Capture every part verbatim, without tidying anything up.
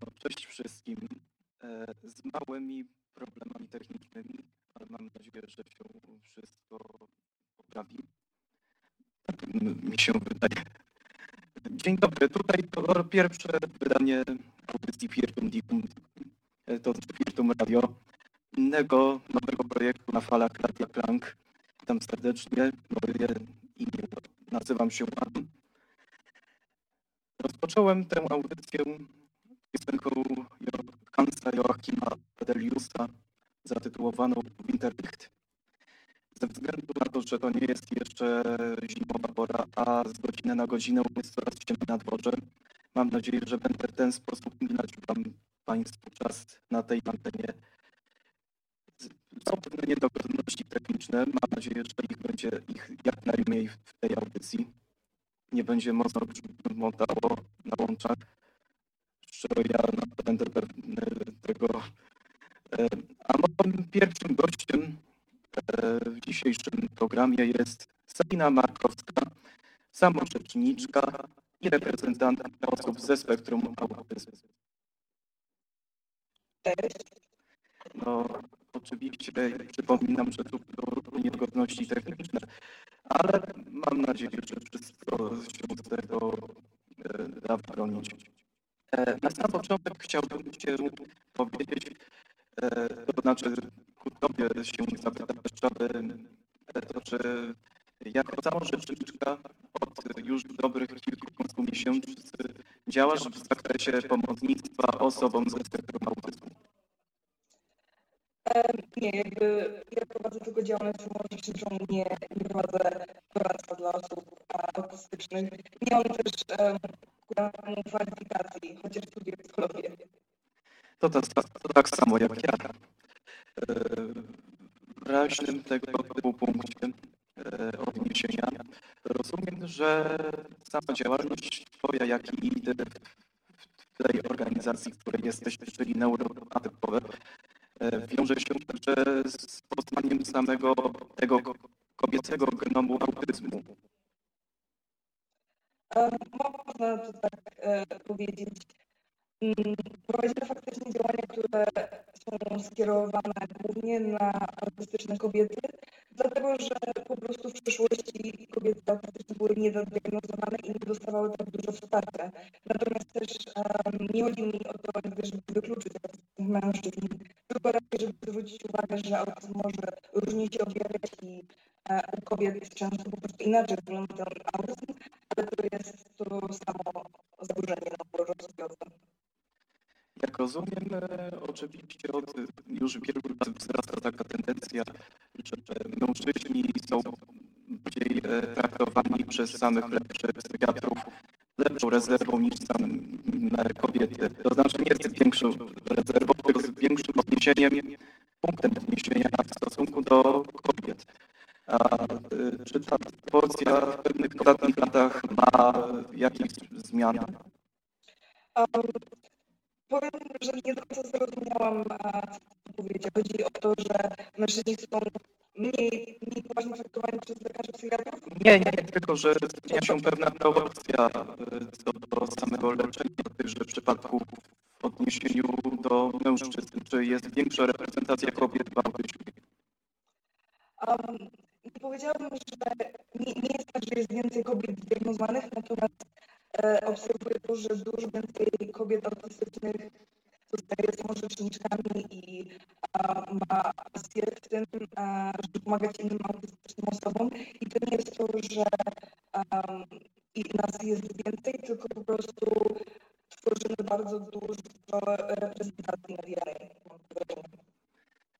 No, cześć wszystkim. Z małymi problemami technicznymi, ale mam nadzieję, że się wszystko poprawi. Tak mi się wydaje. Dzień dobry. Tutaj to pierwsze wydanie audycji FIRTUM DIGUM, to FIRTUM Radio, innego nowego projektu na falach Latia Klank. Witam serdecznie. Moje imię, nazywam się Adam. Rozpocząłem tę audycję piosenką Hansa Joachima Adeliusa zatytułowaną Winterlicht. Ze względu na to, że to nie jest jeszcze zimowa pora, a z godziny na godzinę jest coraz ciemniej na dworze, mam nadzieję, że będę w ten sposób uminać wam Państwu czas na tej antenie. Są pewne niedogodności techniczne, mam nadzieję, że ich będzie ich jak najmniej w tej audycji. Nie będzie mocno montało na łączach, że ja będę pewny tego. A moim pierwszym gościem w dzisiejszym programie jest Sabina Markowska, samorzeczniczka i reprezentantka osób ze spektrum autyzmu. No, oczywiście przypominam, że tu były niegodności techniczne, ale mam nadzieję, że wszystko się z tego da bronić. Na sam początek chciałbym Cię powiedzieć, to znaczy ku Tobie się zapytać, to czy jako samorzeczniczka od już dobrych kilku miesięcy działasz w zakresie pomocnictwa osobom ze spektrum autyzmu? Nie, jakby ja prowadzę tylko działalność samorzeczniczą, nie, nie prowadzę doradztwa dla osób autystycznych. Nie mam też um, kwalifikacji, chociaż studiuję psychologię. To, to, to, to tak samo jak ja. W raźnym tego typu punkcie odniesienia rozumiem, że sama działalność Twoja, jak i w tej organizacji, w której jesteś, czyli neurodomatykowe, wiąże się także z poznaniem samego tego kobiecego genomu autyzmu. Można to tak powiedzieć. Prowadzimy faktycznie działania, które są skierowane głównie na autystyczne kobiety, dlatego że po prostu w przeszłości kobiety autystyczne były niezadiagnozowane i nie dostawały tak dużo wsparcia. Natomiast też um, nie chodzi mi o to, żeby wykluczyć autystycznych mężczyzn, tylko raczej, żeby zwrócić uwagę, że autyzm może różnie się objawiać i um, u kobiet często po prostu inaczej wygląda ten autyzm, ale to jest to samo zaburzenie neurodomatykowe. Jak rozumiem, oczywiście od już wielu lat wzrasta taka tendencja, że mężczyźni są bardziej traktowani przez samych lepszych psychiatrów lepszą rezerwą niż same kobiety. To znaczy nie jest większą rezerwą, tylko z większym odniesieniem, punktem odniesienia w stosunku do kobiet. A czy ta proporcja w pewnych ostatnich latach ma jakieś zmiany? Powiem, że nie do końca zrozumiałam, co powiedzieć. Chodzi o to, że mężczyźni są mniej, mniej poważnie traktowani przez lekarzy psychiatrów? Nie, nie, tylko że zmienia się pewna proporcja co do samego leczenia tychże przypadków w odniesieniu do mężczyzn. Czy jest większa reprezentacja kobiet w autyzmie? Um, nie powiedziałabym, że nie, nie jest tak, że jest więcej kobiet diagnozowanych, natomiast obserwuję to, że dużo więcej kobiet autystycznych zostaje samorzeczniczkami i a, ma pasję w tym, a, żeby pomagać innym autystycznym osobom. I to nie jest to, że a, i nas jest więcej, tylko po prostu tworzymy bardzo dużo reprezentacji medialnej.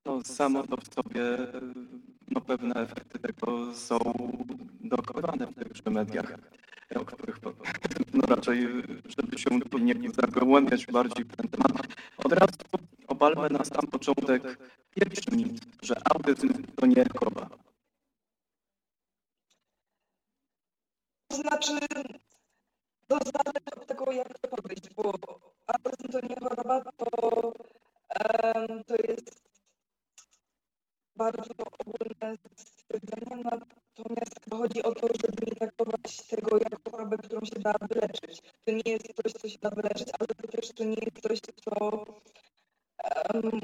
No, samo to w sobie no, pewne efekty tego są dokonywane w tychże mediach, o których no raczej, żeby się tu nie zagłębiać bardziej w ten temat. Od razu obalmy na sam początek pierwszy mit, że autyzm to nie choroba. To znaczy, to zależy od tego, jak to powiedzieć, bo autyzm to nie choroba, to, um, to jest bardzo ogólne stwierdzenie, natomiast chodzi o to, żeby nie traktować tego jako chorobę, którą się da wyleczyć. To nie jest coś, co się da wyleczyć, ale to też to nie jest coś, co um,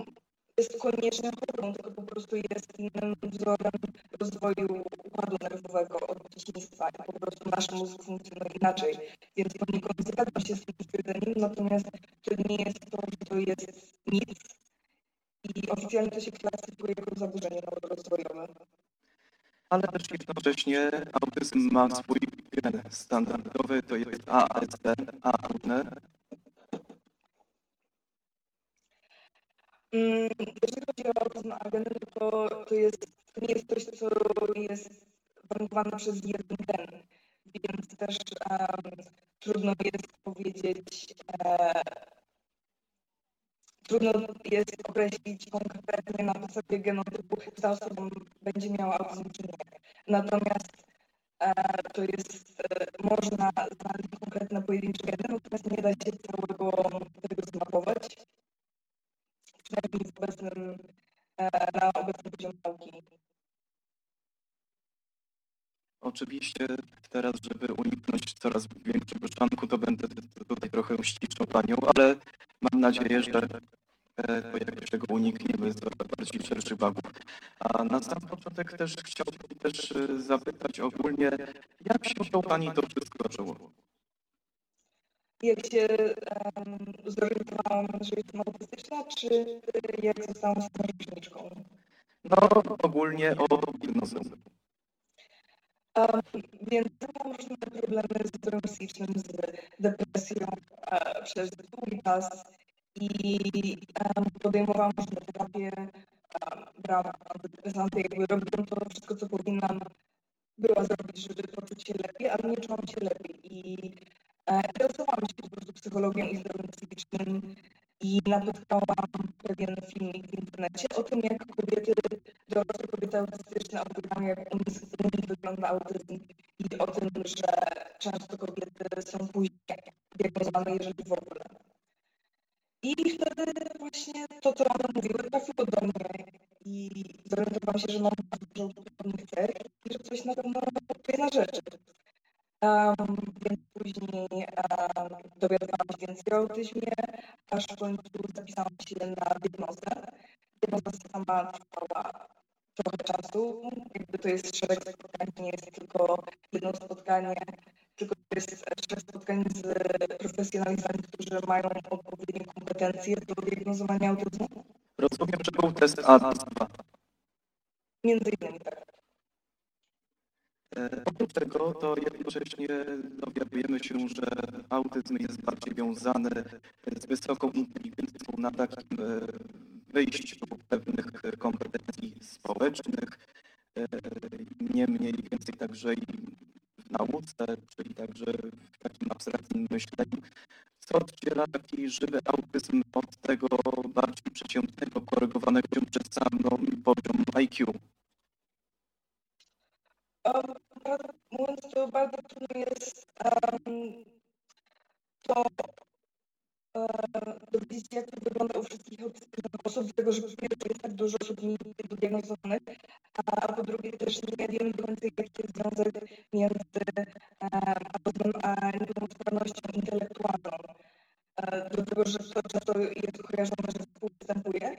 jest koniecznie chorobą, tylko po prostu jest innym wzorem rozwoju układu nerwowego od dzieciństwa i po prostu nasz mózg funkcjonuje inaczej. Więc poniekąd zgadzam się z tym stwierdzeniem, natomiast to nie jest to, że to jest nic i oficjalnie to się klasyfikuje jako zaburzenie rozwojowe. Ale też jednocześnie autyzm ma swój gen standardowy, to jest A R C, A R N. Hmm, jeśli chodzi o autyzm A R N, to, to, jest, to nie jest coś, co jest warunkowane przez jeden gen, więc też um, trudno jest powiedzieć, e, trudno jest określić konkretnie na podstawie genotypu, czy ta osoba będzie miała autyzm czy nie. Natomiast e, to jest, e, można znaleźć konkretne pojedyncze geny, natomiast nie da się całego tego zmapować, przynajmniej w obecnym, e, na obecnym poziomie nauki. Oczywiście teraz, żeby uniknąć coraz większego szwanku, to będę tutaj trochę ściszał panią, ale mam nadzieję, że to jakoś tego unikniemy z bardziej szerszych bagów. A na sam początek też chciałbym też zapytać ogólnie, jak się to pani to wszystko zaczęło? Jak się um, zorientowałam, że jestem autystyczna, czy jak zostałam starożytniczką? No ogólnie o diagnozę. Um, więc mam różne problemy z zdrowiem psychicznym, z depresją e, przez długi czas i e, podejmowałam różne terapie, e, brałam antydepresanty, jakby robiłam to wszystko, co powinnam była zrobić, żeby poczuć się lepiej, ale nie czułam się lepiej i e, interesowałam się po prostu psychologią i zdrowiem psychicznym i napotkałam pewien filmik w internecie o tym, jak kobiety, dorosłe kobiety autystyczne odgrywają, jak u nich wygląda autyzm i o tym, że często kobiety są później diagnozowane, jeżeli w ogóle. I wtedy właśnie to, co one mówiły, trafiło do mnie i zorientowałam się, że mam dużo podobnych cech i że coś na pewno to jest na rzeczy. Um, więc później um, dowiadywałam się więcej o autyzmie, aż w końcu zapisałam się na diagnozę. Diagnoza sama trwała trochę czasu, jakby to jest szereg spotkań, nie jest tylko jedno spotkanie, tylko to jest szereg spotkań z profesjonalistami, którzy mają odpowiednie kompetencje do diagnozowania autyzmu. Rozumiem, że był test A dwa. Między innymi tak. Oprócz tego to jednocześnie dowiadujemy się, że autyzm jest bardziej wiązany z wysoką inteligencją na takim wyjściu pewnych kompetencji społecznych, niemniej więcej także i w nauce, czyli także w takim abstrakcyjnym myśleniu, co oddziela taki żywy autyzm od tego bardziej przeciętnego, korygowanego przez sam poziom I Q. Mówiąc to, bardzo trudno jest um, to um, dowiedzieć się, jak to wygląda u wszystkich autystycznych osób, dlatego że po pierwsze jest tak dużo osób niediagnozowanych, a po drugie też nie wiemy do końca, jaki jest związek między autyzmem um, a niepełnosprawnością intelektualną. Um, dlatego, że to często jest kojarzone, że współwystępuje.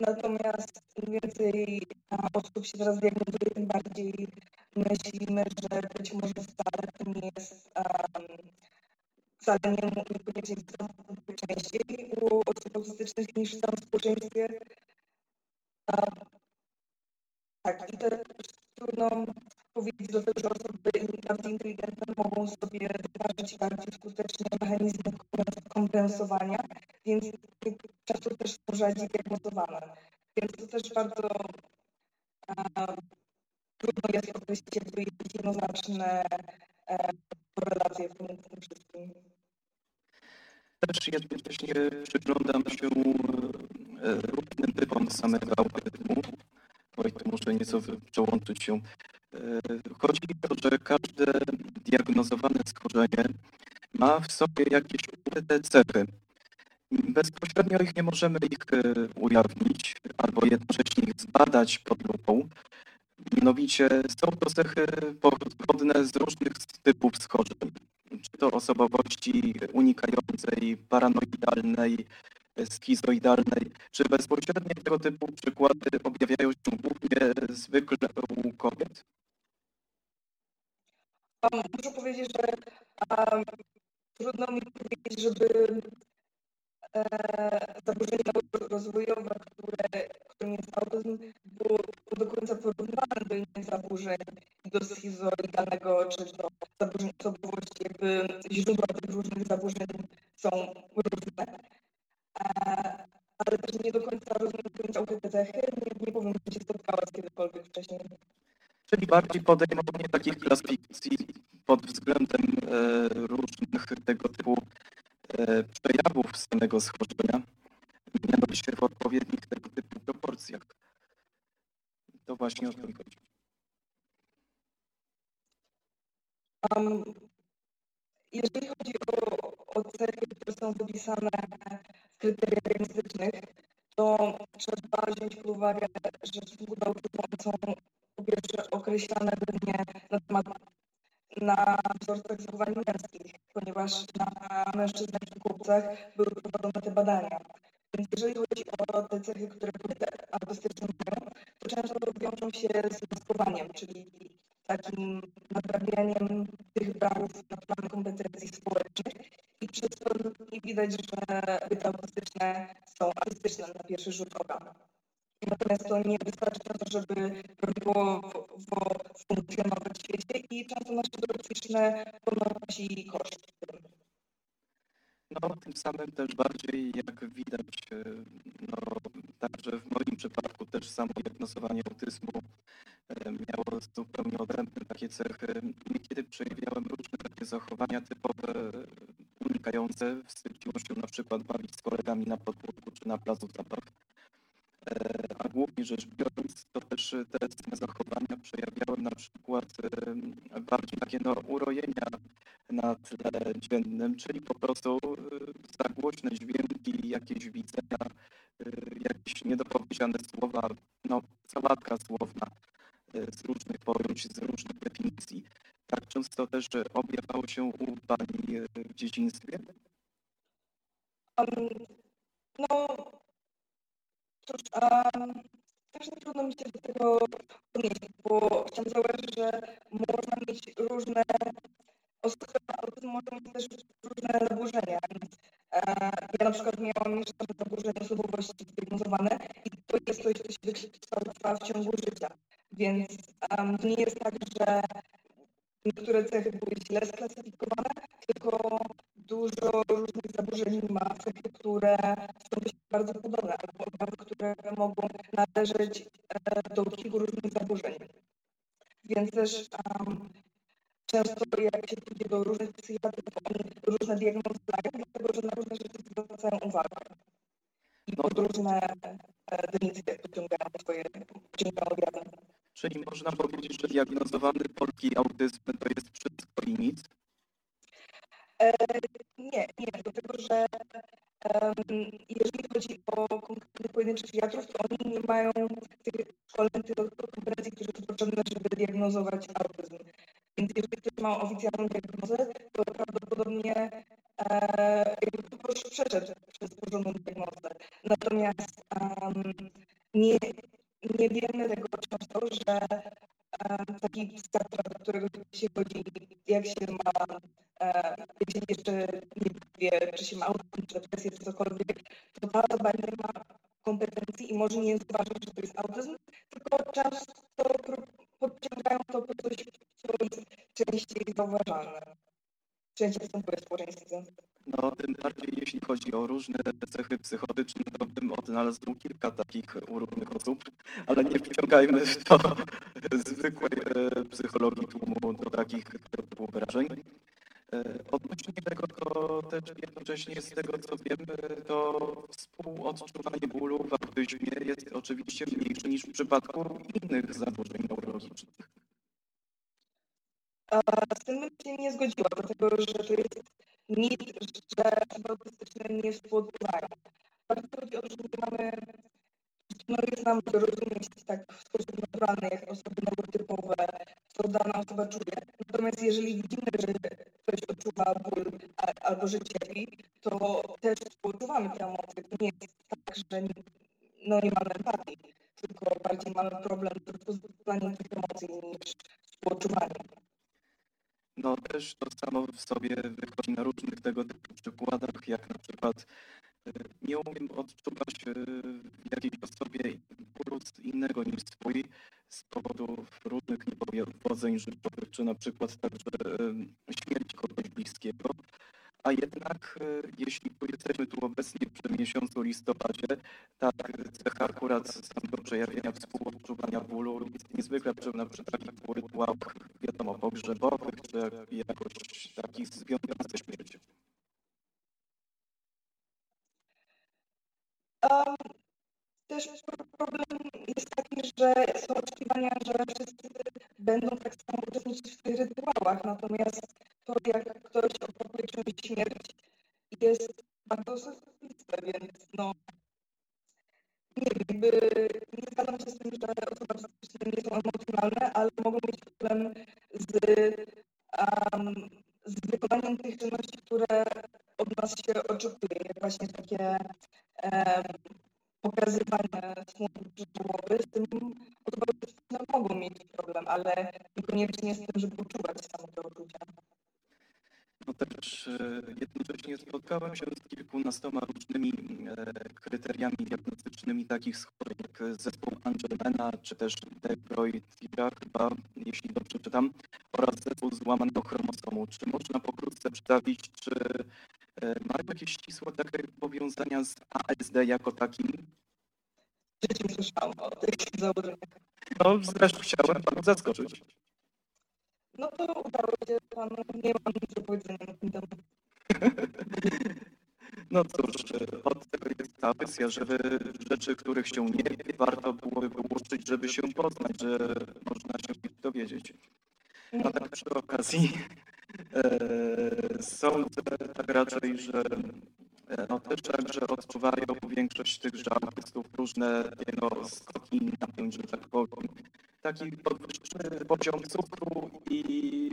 Natomiast im więcej osób się teraz diagnozuje, tym bardziej myślimy, że być może wcale to nie jest um, wcale nie niekoniecznie częściej u osób autystycznych niż w całym społeczeństwie. Um, tak, i też trudno powiedzieć do tego, że osoby bardziej inteligentne mogą sobie wytwarzać bardziej skutecznie mechanizmy kompensowania, więc często też są rzadziej diagnozowane. Więc to też bardzo um, trudno jest określić jednoznaczne e, korelacje pomiędzy tym wszystkim. Też jednocześnie przyglądam się e, różnym typom samego autyzmu. Oj, to może nieco przełączyć się. E, chodzi o to, że każde diagnozowane schorzenie ma w sobie jakieś ukryte cechy. Bezpośrednio ich nie możemy ich ujawnić albo jednocześnie ich zbadać pod lupą. Mianowicie są to cechy pochodne z różnych typów schorzeń. osobowości unikającej, paranoidalnej, schizoidalnej, czy bezpośrednie tego typu przykłady objawiają się głównie zwykle u kobiet? Um, muszę powiedzieć, że um, trudno mi powiedzieć, żeby e, zaburzenia rozwojowe, które, którym jest autyzm, było do końca porównane do innych zaburzeń, do schizoidalnego czy do zaburzeń osobowości. Jakby źródła tych różnych zaburzeń są różne. Ale też nie do końca rozumiem pojęcia autocechy, nie, nie powiem, że się spotkała z kiedykolwiek wcześniej. Czyli bardziej podejmowanie takich klasyfikacji pod względem e, różnych tego typu e, przejawów samego schorzenia, mianowicie w odpowiednich tego typu proporcjach. To właśnie o to mi chodzi. Um, jeżeli chodzi o, o cechy, które są wypisane w kryteriach diagnostycznych, to trzeba wziąć pod uwagę, że w autyzmu są po pierwsze określane głównie na temat na wzorcach zachowań męskich, ponieważ na mężczyznach i chłopcach były prowadzone te badania. Więc jeżeli chodzi o te cechy, które kobiety autystyczne mają, to często wiążą się z maskowaniem, czyli takim naprawianiem tych braków na planie kompetencji społecznych i przez to nie widać, że byty autystyczne są autystyczne na pierwszy rzut oka. Natomiast to nie wystarczy na to, żeby prawidłowo funkcjonować w świecie i często nasze dodateczne ponosi koszty. No, tym samym też bardziej, jak widać, no, także w moim przypadku też samo diagnozowanie autyzmu miało zupełnie odrębne takie cechy. Niekiedy przejawiałem różne takie zachowania typowe, unikające. Wstydziłem się na przykład bawić z kolegami na podwórku czy na placu zabaw. A głównie rzecz biorąc, to też te same zachowania przejawiałem na przykład bardziej takie no, urojenia na tle dziennym, czyli po prostu za głośne dźwięki, jakieś widzenia, jakieś niedopowiedziane słowa, no sałatka słowna z różnych pojęć, z różnych definicji. Tak często też objawiało się u pani w dzieciństwie? Um, no... Cóż, um, też nie trudno mi się do tego odnieść, bo chciałam zauważyć, że można mieć różne osoby, autyzm może mieć też różne zaburzenia. E, ja na przykład miałam jeszcze zaburzenia osobowości zdiagnozowane i to jest coś, co się wykształca w ciągu życia. Więc um, to nie jest tak, że niektóre cechy były źle sklasyfikowane, tylko dużo różnych zaburzeń ma cechy, które są bardzo podobne, albo które mogą należeć do kilku różnych zaburzeń. Więc też um, często jak się pójdzie do różnych psychiatrów, oni różne diagnozy dają, dlatego że na różne rzeczy zwracają uwagę i pod różne definicje pociągają swoje objawy. Czyli można powiedzieć, że diagnozowany polski autyzm to jest wszystko i nic? E, nie, nie, dlatego że um, jeżeli chodzi o konkretnych pojedynczych psychiatrów, to oni nie mają tych szkoleń, tych kompetencji, które są potrzebne, żeby diagnozować autyzm. Więc jeżeli ktoś ma oficjalną diagnozę, to prawdopodobnie e, jakby po prostu przeszedł przez porządną diagnozę. Natomiast um, nie, nie wiemy tego często, że um, taki psychiatra, do którego się chodzi, jak się ma, e, jak się jeszcze nie wie, czy się ma autyzm, czy depresję, czy cokolwiek, to ta osoba nie ma kompetencji i może nie zauważyć, że to jest autyzm, tylko często podciągają to pod coś, co jest częściej zauważalne. Częściej występuje w społeczeństwie. No, tym bardziej jeśli chodzi o różne cechy psychotyczne, to bym odnalazł kilka takich u różnych osób, ale nie wciągajmy w to zwykłej psychologii tłumu do takich typu wyrażeń. Odnośnie tego, to też jednocześnie z tego, co wiem, to współodczuwanie bólu w autyzmie jest oczywiście mniejsze niż w przypadku innych zaburzeń neurologicznych. Z tym bym się nie zgodziła, dlatego że to jest mit, że osoby autystyczne nie współodczuwają. Bardzo chodzi o to, że nie mamy, no jest nam rozumieć tak w sposób naturalny, jak osoby neurotypowe, co dana osoba czuje. Natomiast jeżeli widzimy, że ktoś odczuwa ból albo że cierpi, to też odczuwamy te emocje. To nie jest tak, że nie, no nie mamy empatii, tylko bardziej mamy problem z rozpoznawaniem tych emocji niż z odczuwaniem. No też to samo w sobie wychodzi na różnych tego typu przykładach, jak na przykład nie umiem odczuwać w jakiejś osobie impuls innego niż swój z powodu różnych niepowodzeń życiowych, czy na przykład także śmierci kogoś bliskiego. A jednak jeśli jesteśmy tu obecnie przy miesiącu listopadzie, tak cecha akurat samego przejawienia współodczuwania bólu jest niezwykle potrzebna przy takich rytuałach, wiadomo, pogrzebowych, czy jakoś takich związanych ze śmiercią. Um, też problem jest taki, że są oczekiwania, że wszyscy będą tak samo uczestniczyć w tych rytuałach, natomiast to, jak ktoś opracuje czymś śmierć, jest bardzo osobiste, więc no nie wiem, nie zgadzam się z tym, że osoby psychiczne nie są emocjonalne, ale mogą mieć problem z, um, z wykonaniem tych czynności, które od nas się oczekuje, jak właśnie takie e, pokazywanie smutnych głowy, z tym osoby psychiczne mogą mieć problem, ale niekoniecznie z tym, żeby uczuwać samo te uczucia. No też jednocześnie spotkałem się z kilkunastoma różnymi kryteriami diagnostycznymi takich schorzeń jak zespół Angelmana, czy też Degroytira, chyba, jeśli dobrze czytam, oraz zespół złamanego chromosomu. Czy można pokrótce przedstawić, czy mają jakieś ścisłe takie powiązania z A S D jako takim? Przecież nie słyszałam o tych założeniach. No zresztą chciałem panu zaskoczyć. No to udało się panu, nie mam nic do powiedzenia na tym domu. No cóż, od tego jest ta kwestia, żeby rzeczy, których się nie wie, warto byłoby wyłuszczyć, żeby się poznać, że można się dowiedzieć. A tak przy okazji e, sądzę tak raczej, że no też także odczuwają większość tych żartystów różne no, skoki i napięć, że tak powiem. Taki podwyższony poziom cukru i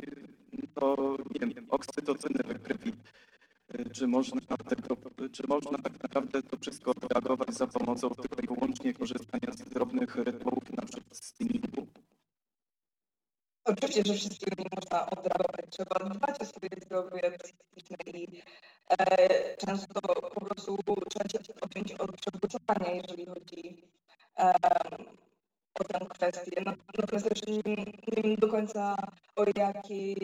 to, nie wiem, oksytocyny we krwi. Czy można, tego, czy można tak naprawdę to wszystko odreagować za pomocą tylko i wyłącznie korzystania z drobnych rytuałów, na przykład z steamingu? Oczywiście, że wszystkiego nie można odreagować. Trzeba dbać o swoje zdrowie psychiczne i e, często po prostu trzeba się odciąć od przegłosowania, jeżeli chodzi e, o tę kwestię. Natomiast też nie, nie wiem do końca o jakiej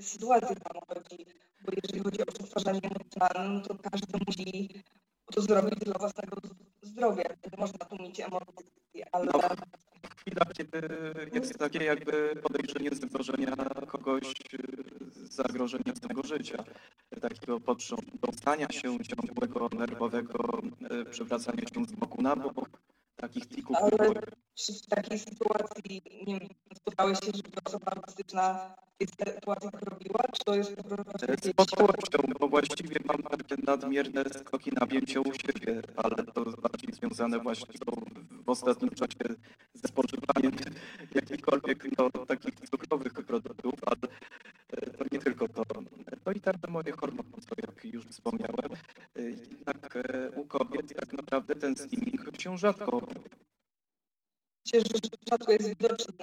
sytuacji tam chodzi, bo jeżeli chodzi o przetwarzanie emocjonalne, to każdy musi to zrobić dla własnego zdrowia. Nie można tłumić emocje, ale... No. Chwila, kiedy jest takie jakby podejrzenie zagrożenia kogoś, zagrożenia tego życia, takiego potrząsania się, ciągłego nerwowego przewracania się z boku na bok, takich tików. Ale w takiej sytuacji, nie wiem, spotkałeś się, że osoba artystyczna jest w sytuacji robiła, czy to jest... Spotkałem się, bo właściwie mam takie nadmierne skoki napięcia u siebie, ale to bardziej związane właśnie w ostatnim czasie ze spożywaniem jakichkolwiek no, takich cukrowych produktów, ale to nie tylko to. To i tak to moje hormony, jak już wspomniałem, jednak u kobiet tak naprawdę ten steaming się rzadko Cieszę się, że rzadko jest widoczny,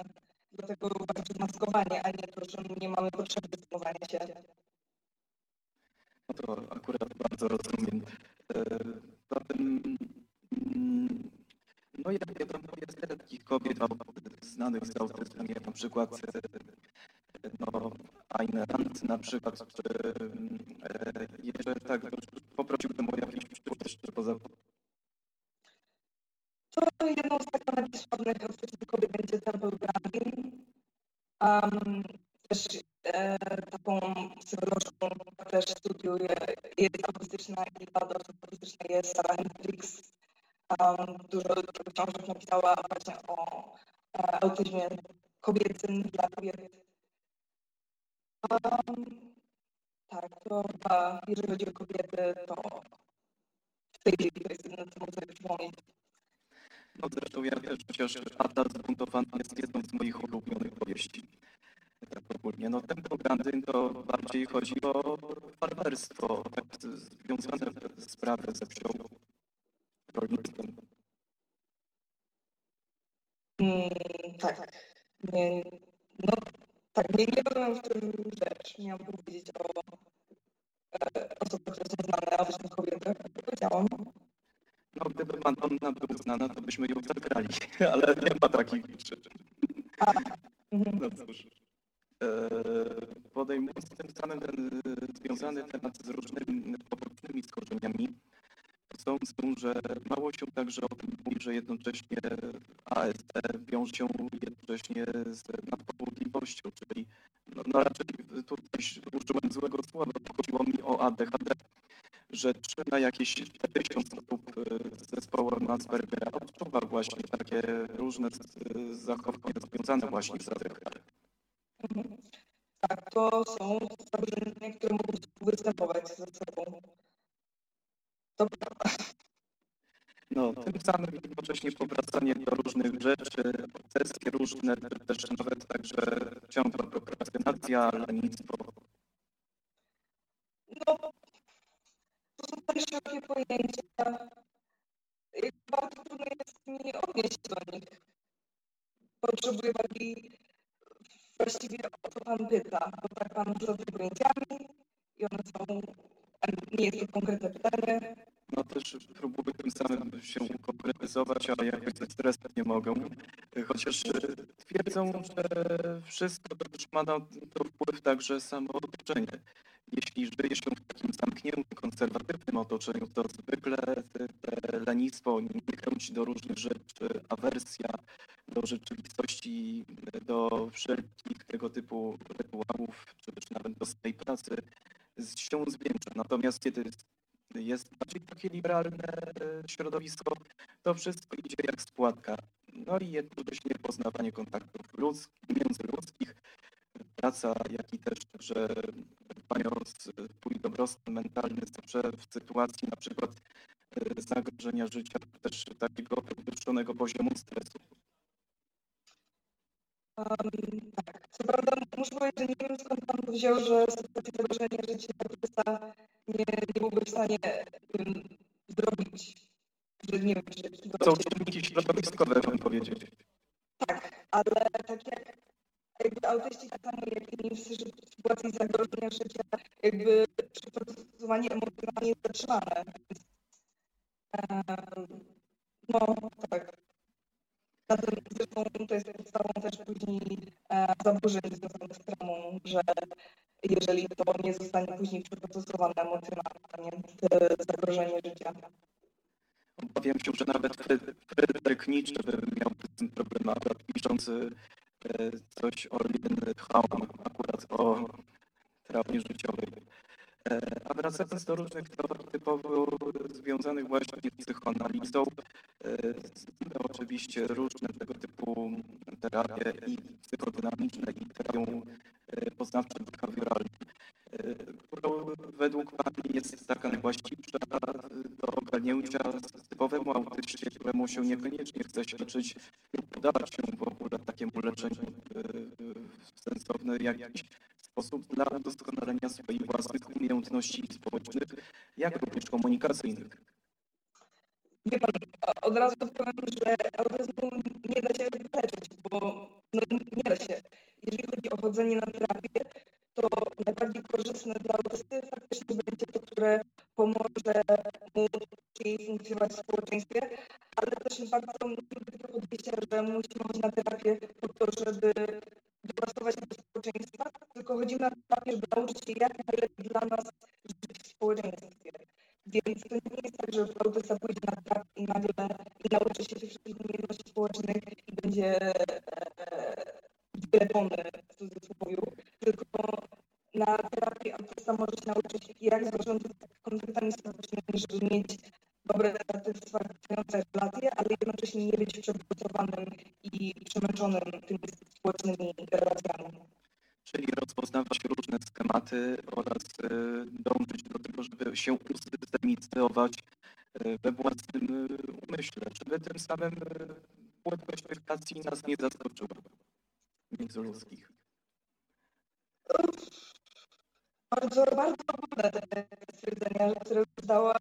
dlatego bardziej maskowanie, a nie to, że nie mamy potrzeby maskowania się. No to akurat bardzo rozumiem. Zatem, no ja wiadomo, jest tyle takich kobiet znanych z autyzmem, jak na przykład no, Ayn Rand, na przykład, czy jeszcze tak, poprosiłbym o jakiś przykład poza. To jedną z takich najsłabszych autystycznych kobiet będzie terapeutem, um, też e, taką psycholożką, która też studiuje, jest autystyczna i bardzo autystyczna jest Sarah Hendrickx. Um, dużo książek napisała właśnie o e, autyzmie kobiecym dla kobiet. Um, tak, to chyba, jeżeli chodzi o kobiety, to w tej chwili to jest jedno, co mogę przypomnieć. No zresztą ja też, chociaż Atlas zbuntowany jest jedną z moich ulubionych powieści. ogólnie. No ten program to bardziej chodzi o farmerstwo, związane sprawy ze wsią, rolnictwem. Mm, tak. Nie, no tak, nie, nie byłam w tym rzecz. Miałam powiedzieć o osobach, które są znane, o tych kobietach. Powiedziałam. No gdyby Madonna była znana, to byśmy ją zagrali, ale nie ma takich rzeczy. A. No cóż. Podejmując tym samym ten związany temat z różnymi pobocznymi skorzeniami, sądzę, że mało się także o tym mówi, że jednocześnie A S T wiąże się jednocześnie z nadpobudliwością, czyli no, no raczej tutaj użyłem złego słowa, chodziło mi o A D H D, że czy na jakieś cztery tysiące osób z zespołem Aspergera odczuwa właśnie takie różne zachowania związane właśnie z A D H D. Mhm. Tak, to są zaburzenia, które mogą występować ze sobą. Dobra. No, tym samym jednocześnie powracanie do różnych rzeczy, obsesje różne, też nawet także ciągła prokrastynacja, lenistwo. No, to są też szerokie pojęcia. Bardzo trudno jest mi odnieść do nich. Potrzebuję bardziej właściwie o to pan pyta, bo tak pan rzuca pojęciami i one są, nie jest to konkretne pytanie. No też próbuję tym samym się konkretyzować, ale jakoś ze stresem nie mogę. Chociaż twierdzą, że wszystko też ma na to wpływ także samo otoczenie. Jeśli żyje się w takim zamkniętym, konserwatywnym otoczeniu, to zwykle lenistwo, nie chęć do różnych rzeczy, awersja do rzeczywistości, do wszelkich tego typu rytuałów, czy też nawet do swojej pracy się zwiększa. Natomiast kiedy jest bardziej takie liberalne środowisko, to wszystko idzie jak spłatka. No i jednocześnie poznawanie kontaktów ludzkich, międzyludzkich, praca, jak i też, że mając swój dobrostan mentalny zawsze w sytuacji na przykład zagrożenia życia, też takiego podwyższonego poziomu stresu. Um, tak, co prawda muszę powiedzieć, że nie wiem skąd pan wziął, że sytuacja zagrożenia życia artysta nie, nie byłby w stanie um, zrobić, że nie wiem, czy... To są czynniki środowiskowe, bym powiedzieć. Tak, ale tak jak jakby autyści czasami, jak nie w sytuacji zagrożenia życia, jakby przeprocesowanie emocjonalnie jest zatrzymane. Um, no, tak. Zresztą to jest podstawą też później e, zaburzeń związanych z traumą, że jeżeli to nie zostanie później przeprocesowane emocjonalnie, zagrożenie życia. Obawiam się, że nawet Fryderyk Nietzsche miał z tym problem, pisząc e, coś o Lindholm, akurat o traumie życiowej. E, a wracając do różnych teorii typowo związanych właśnie z psychoanalizą, oczywiście różne tego typu terapie i psychodynamiczne i terapią poznawczo-behawioralną, którą według Pani jest taka najwłaściwsza do ogarnięcia typowemu autyście, któremu się niekoniecznie chce się leczyć lub podawać się w ogóle takiemu leczeniu w sensowny jakiś sposób dla udoskonalenia swoich własnych umiejętności społecznych, jak również komunikacyjnych. Wie pan, od razu powiem, że autyzmu nie da się leczyć, bo no, nie da się. Jeżeli chodzi o chodzenie na terapię, to najbardziej korzystne dla autysty faktycznie będzie to, które pomoże mu lepiej funkcjonować w społeczeństwie, ale też bardzo mi do podejścia, że musimy chodzić na terapię po to, żeby dopasować się do społeczeństwa, tylko chodzimy na terapię, żeby nauczyć się jak najlepiej dla nas żyć w społeczeństwie. Więc to nie jest tak, że autysta pójdzie na terapię i nagle i nauczy się wszystkich umiejętności społecznych i będzie wyleczony w cudzysłowie, tylko na terapii autysta może się nauczyć, jak zarządzać kontaktami społecznymi, żeby mieć dobre, satysfakcjonujące relacje, ale jednocześnie nie być przepracowanym i przemęczonym tymi społecznymi relacjami. Czyli rozpoznawać różne schematy oraz dążyć do tego, żeby się usystemizować we własnym umyśle, żeby tym samym płatność komunikacji nas nie zaskoczyła międzyludzkich. Bardzo, bardzo ogląda te stwierdzenia, które zdała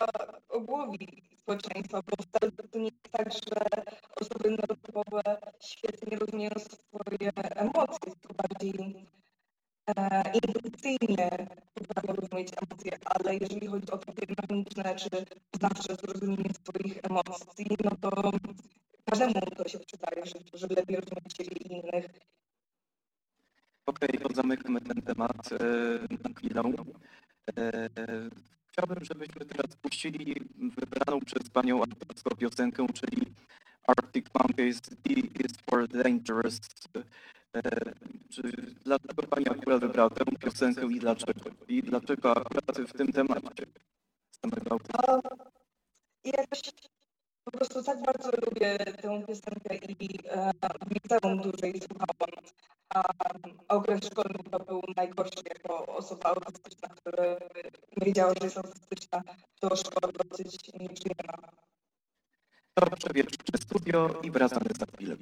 o głowie społeczeństwa, bo wcale to nie jest tak, że osoby neurotypowe świetnie rozumieją swoje emocje, to bardziej e, intuicyjnie potrafią rozumieć emocje, ale jeżeli chodzi o takie mechaniczne czy znaczy zrozumienie swoich emocji, no to każdemu to się przydaje, żeby, żeby lepiej rozumieć siebie i innych. Okej, okay, to zamykamy ten temat na chwilę. Chciałbym, żebyśmy teraz puścili wybraną przez panią autorską piosenkę, czyli Arctic Monkeys, D is for Dangerous. Czy dlaczego pani akurat wybrała tę piosenkę i dlaczego? I dlaczego akurat w tym temacie? Jakoś po prostu tak bardzo lubię tę piosenkę i w liceum dużo jej słuchałam. A okres szkolny to był najgorszy jako osoba autystyczna, która wiedziała, że jest autystyczna, to szkoła dosyć nieprzyjemna. To przewieczne studio i wracamy za chwilę.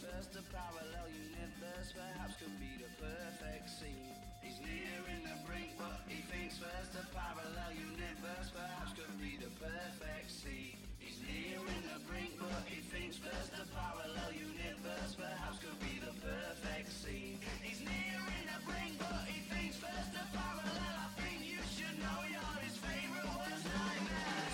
First, the parallel universe perhaps could be the perfect scene. He's nearing the brink, but he thinks first the parallel universe perhaps could be the perfect scene. He's nearing the brink, but he thinks first the parallel universe perhaps could be the perfect scene. He's nearing the brink, but he thinks first the parallel. I think you should know you're his favorite words like that.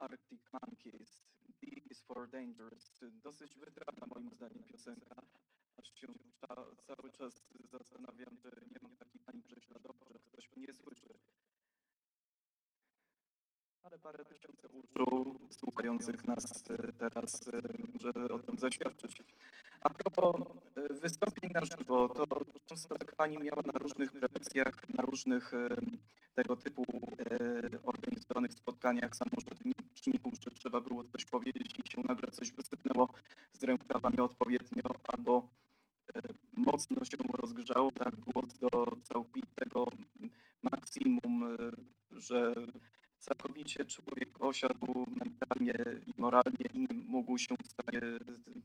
Arctic Monkeys, D is for Dangerous. Dosyć wytrawna moim zdaniem piosenka. Aż się cza, cały czas zastanawiam, czy nie mam takich tań prześladów, że ktoś mnie słyszy. Ale parę tysięcy uszu słuchających nas teraz, że o tym zaświadczyć. A propos wystąpień na żywo, to często tak pani miała na różnych prelekcjach, na różnych tego typu organizowanych spotkaniach samorządników, że trzeba było coś powiedzieć i się nagle coś wysypnęło z rękawa nieodpowiednio, albo mocno się rozgrzało, tak głos do całkowitego maksimum, że całkowicie człowiek osiadł mentalnie i moralnie i nie mógł się w stanie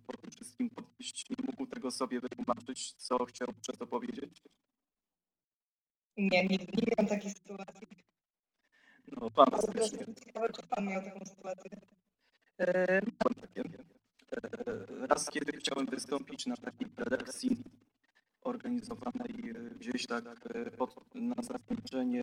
po tym wszystkim podnieść, nie mógł tego sobie wytłumaczyć, co chciał przez to powiedzieć? Nie, nie, nie miałam takiej sytuacji. No, pan serdecznie. Czy pan miał taką sytuację? E, mam takie. E, raz, kiedy chciałem wystąpić na takiej prelekcji organizowanej gdzieś tak pod, na zakończenie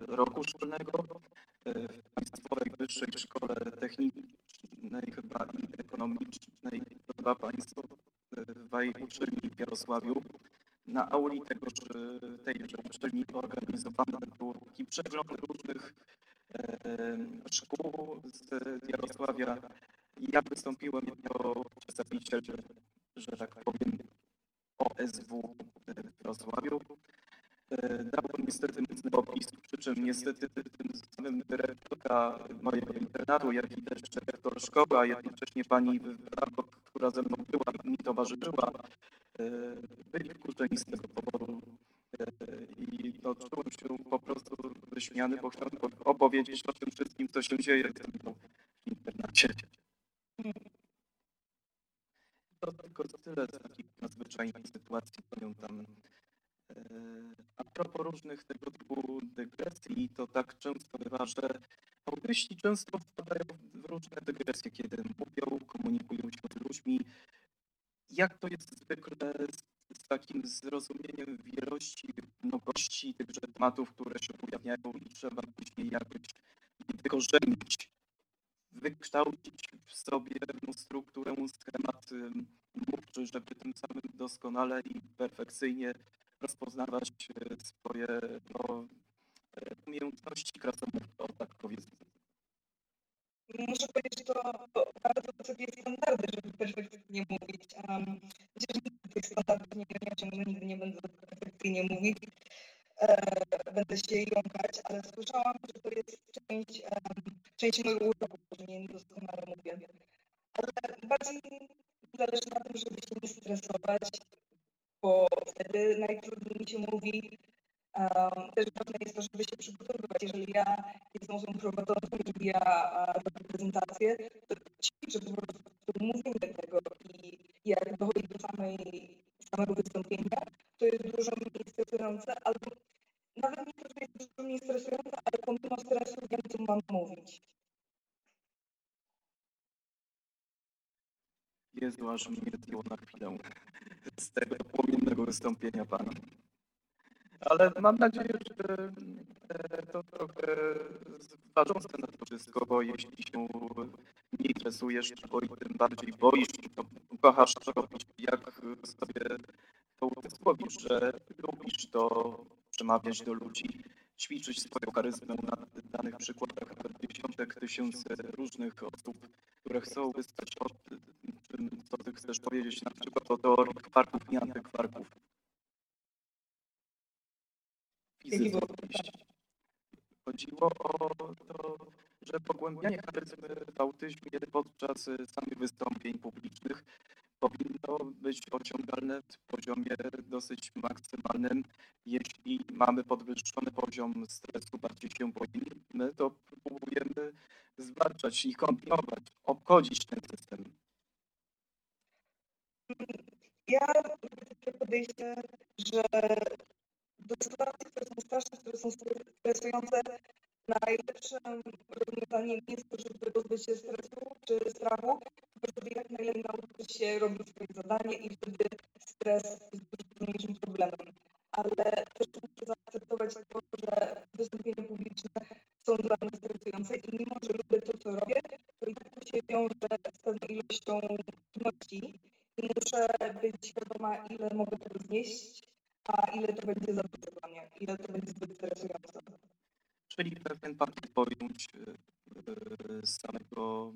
roku szkolnego w Państwowej Wyższej Szkole Technicznej chyba i Ekonomicznej chyba Państwowej Uczelni w Jarosławiu. Na auli tegoż, tejże uczelni organizowano był taki przegląd różnych e, szkół z Jarosławia I ja wystąpiłem jako przedstawiciel, że tak powiem, O S W w Wrocławiu. Dałem niestety mocny opis, przy czym niestety tym samym dyrektorka mojego internatu, jak i też dyrektor szkoły, a jednocześnie pani Warko, która ze mną była i mi towarzyszyła, byli wkurzeni z tego powodu. I no, czułem się po prostu wyśmiany, bo chciałem opowiedzieć o tym wszystkim, co się dzieje w internacie. To tylko tyle z takich nadzwyczajnych sytuacji, pamiętam. A propos różnych tego typu dygresji, to tak często bywa, że autyści często wpadają w różne dygresje, kiedy mówią, komunikują się z ludźmi. Jak to jest zwykle z, z takim zrozumieniem wielości, mnogości tychże tematów, które się pojawiają i trzeba później jakoś wykorzenić, wykształcić w sobie pewną strukturę, schemat mówczy, żeby tym samym doskonale i perfekcyjnie rozpoznawać swoje no, umiejętności krasomówcze, tak powiedzmy. Muszę powiedzieć, że to bardzo sobie standardy, żeby perfekcyjnie mówić, a myślę, że nigdy tych standardów nie będę ciągnąć, nigdy nie będę perfekcyjnie mówić, będę się jąkać, ale słyszałam, że to jest część, część mojego uroku, że nie doskonale mówię. Ale bardziej zależy na tym, żeby się nie stresować, bo wtedy najtrudniej mi się mówi, um, też ważne jest to, żeby się przygotowywać. Jeżeli ja jestem osobą prowadzącą, jeżeli ja robię prezentację, to ćwiczę po prostu mówienie tego i jak dochodzi do samej, samego wystąpienia, to jest dużo mniej stresujące, albo nawet nie to, że jest dużo mniej stresujące, ale pomimo stresu wiem, co mam mówić. Jezu, aż mnie zdjęło na chwilę z tego płomiennego wystąpienia pana. Ale mam nadzieję, że to trochę zważące na to wszystko, bo jeśli się nie interesujesz, bo i tym bardziej boisz, to kochasz to robić, jak sobie to uzmysłowisz, że lubisz to przemawiać do ludzi, ćwiczyć swoją charyzmę na danych przykładach dziesiątek tysięcy różnych osób, które chcą wystać od tym, co ty chcesz powiedzieć, na przykład o teorii kwarków i antykwarków. Fizyki. Chodziło o to, że pogłębianie charyzmy w autyzmie podczas samych wystąpień publicznych powinno być osiągalne w poziomie dosyć maksymalnym. Jeśli mamy podwyższony poziom stresu, bardziej się boimy, to próbujemy zwalczać i kombinować, obchodzić ten system. Ja podejście, że do sytuacji, które są straszne, które są stresujące, najlepszym rozwiązaniem jest to, żeby pozbyć się stresu czy strachu, żeby jak najlepiej nauczyć się robić swoje zadanie i wtedy stres jest dużo mniejszym problemem. Ale też muszę zaakceptować to, że wystąpienia publiczne są dla mnie stresujące i mimo, że lubię to, co robię, to i tak to się wiąże z pewną ilością trudności i muszę być świadoma, ile mogę tego znieść, a ile to będzie za dużo dla mnie, ile to będzie zbyt stresujące. Czyli pewien pakiet pojąć z samego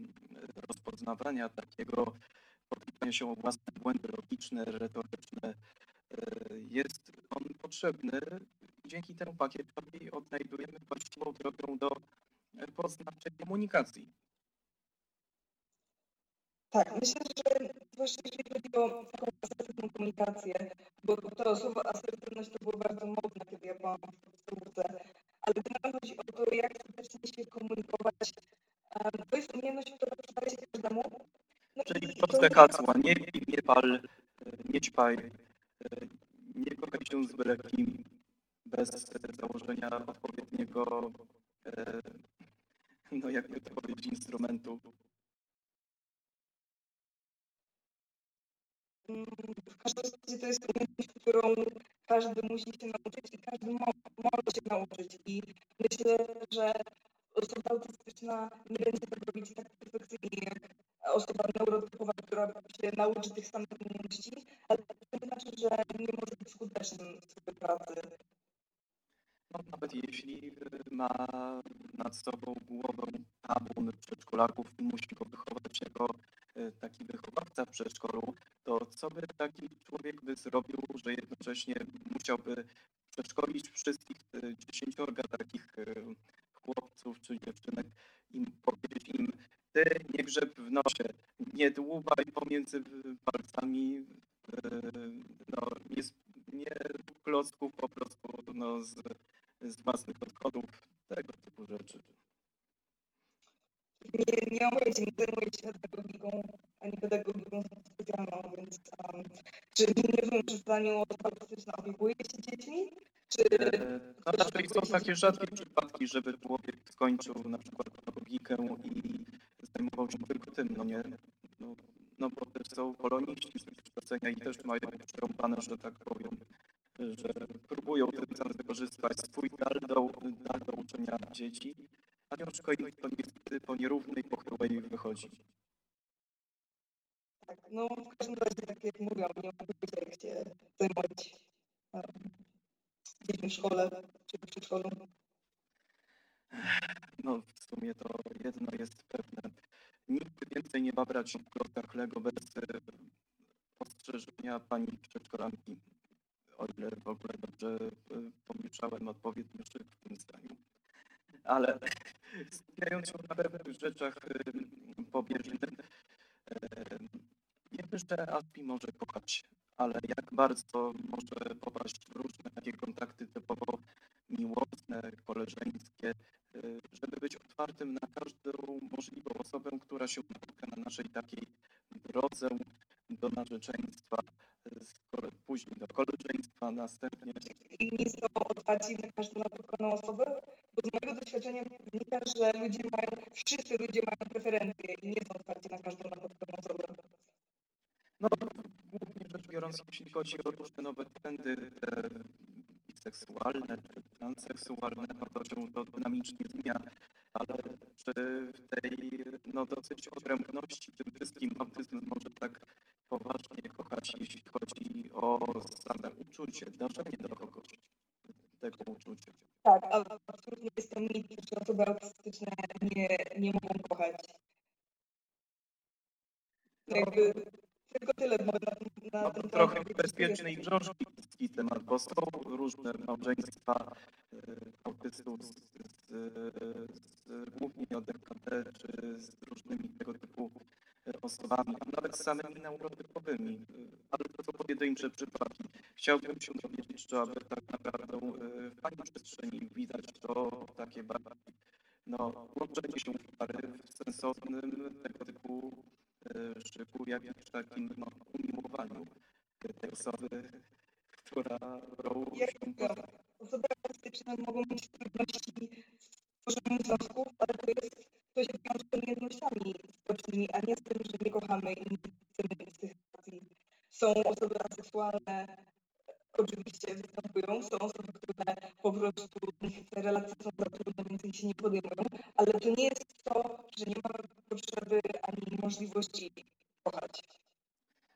rozpoznawania takiego, podkreślania się o własne błędy logiczne, retoryczne, jest on potrzebny. Dzięki temu pakietowi odnajdujemy właściwą drogę do poznawczej komunikacji. Tak, myślę, że zwłaszcza jeżeli chodzi o taką asertywną komunikację, bo to słowo asertywność to było bardzo modne, kiedy ja byłam w podstawówce, ale generalnie chodzi o to, jak skutecznie się komunikować. To jest umiejętność, która przydaje się każdemu. No czyli proste hasła, nie pij, nie pal, nie ćpaj, nie kochaj się z byle kim, bez założenia odpowiedniego, no jakby to powiedzieć, instrumentu. W każdym razie to jest umiejętność, którą każdy musi się nauczyć i każdy mo- może się nauczyć. I myślę, że osoba autystyczna nie będzie tego robić tak perfekcyjnie jak osoba neurotypowa, która się nauczy tych samych umiejętności, ale to nie znaczy, że nie może być skutecznym w swojej pracy. No, nawet jeśli ma nad sobą głową tabun przedszkolaków musi go wychować jako taki wychowawca w przedszkolu, to co by taki człowiek by zrobił, że jednocześnie musiałby przeszkolić wszystkich dziesięciorga takich chłopców czy dziewczynek i powiedzieć im: ty nie grzeb w nosie, nie dłubaj pomiędzy palcami no, nie, nie klocków po prostu no, z, z własnych odchodów, tego typu rzeczy. Nie, nie umiecie, nie zajmuję się pedagogiką, ani pedagogiką specjalną, więc um, czy w innym przeczytaniu automatyczno opiekuje się dziećmi? Czy... No, raczej są takie rzadkie przypadki, żeby człowiek skończył na przykład pedagogikę i zajmował się tylko tym, no nie? No, no bo też są poloniści z wykształcenia i też mają przerąbane, że tak powiem, że próbują tym samym wykorzystać swój dar do, dar do uczenia dzieci. A książka i to niestety po nierównej pochyłej wychodzi. Tak, no w każdym razie, tak jak mówiłam, nie mam pojęcia, jak się zajmować dzieci w szkole czy w przedszkolu. No w sumie to jedno jest pewne. Nikt więcej nie ma brać w klockach Lego bez ostrzeżenia pani przedszkolanki, o ile w ogóle dobrze pomieszałem odpowiedni szyb w tym zdaniu. Ale skupiając się na pewnych rzeczach pobieżnych, wiemy, że A S P I może kochać, ale jak bardzo może popaść w różne takie kontakty typowo miłosne, koleżeńskie, żeby być otwartym na każdą możliwą osobę, która się spotka na naszej takiej drodze do narzeczeństwa, później do koleżeństwa, następnie. I nie są otwarci na każdą napotkaną osobę? Bo z mojego doświadczenia wynika, że ludzie mają, wszyscy ludzie mają preferencje i nie są otwarci na każdą napotkaną osobę. No, głównie rzecz biorąc, jeśli chodzi o różne nowe trendy te seksualne, transseksualne, no to się to dynamicznie zmienia, ale czy w tej no, dosyć odrębności tym wszystkim autyzm może tak poważnie kochać, jeśli chodzi o same uczucie, dążenie do kogoś, tego uczucia. Tak, ale absolutnie jest to mit, że osoby autystyczne nie, nie mogą kochać. No. Jakby tylko tyle. Na, na no, ten trochę bezpiecznej książki z temat, bo są różne małżeństwa e, autystów z, z, z, głównie od D K T czy z różnymi tego typu osobami, a nawet samymi neurotypowymi, ale to są pojedyncze przypadki. Chciałbym się dowiedzieć, czy aby tak naprawdę w pani przestrzeni widać to takie bardziej no, łączenie się w pary w sensownym tego typu szyku, jak w takim no, umiłowaniu tej osoby, która robi się pora. Osoby artystyczne mogą mieć trudności z tworzeniem związków, ale to jest coś, co wiąże z tymi jednościami społecznymi, a nie z tym, że nie kochamy i nie chcemy z tych relacji. Są osoby aseksualne, oczywiście występują, są osoby, które po prostu te relacje są za trudne, więc ich się nie podejmują, ale to nie jest to, że nie mamy potrzeby ani możliwości kochać.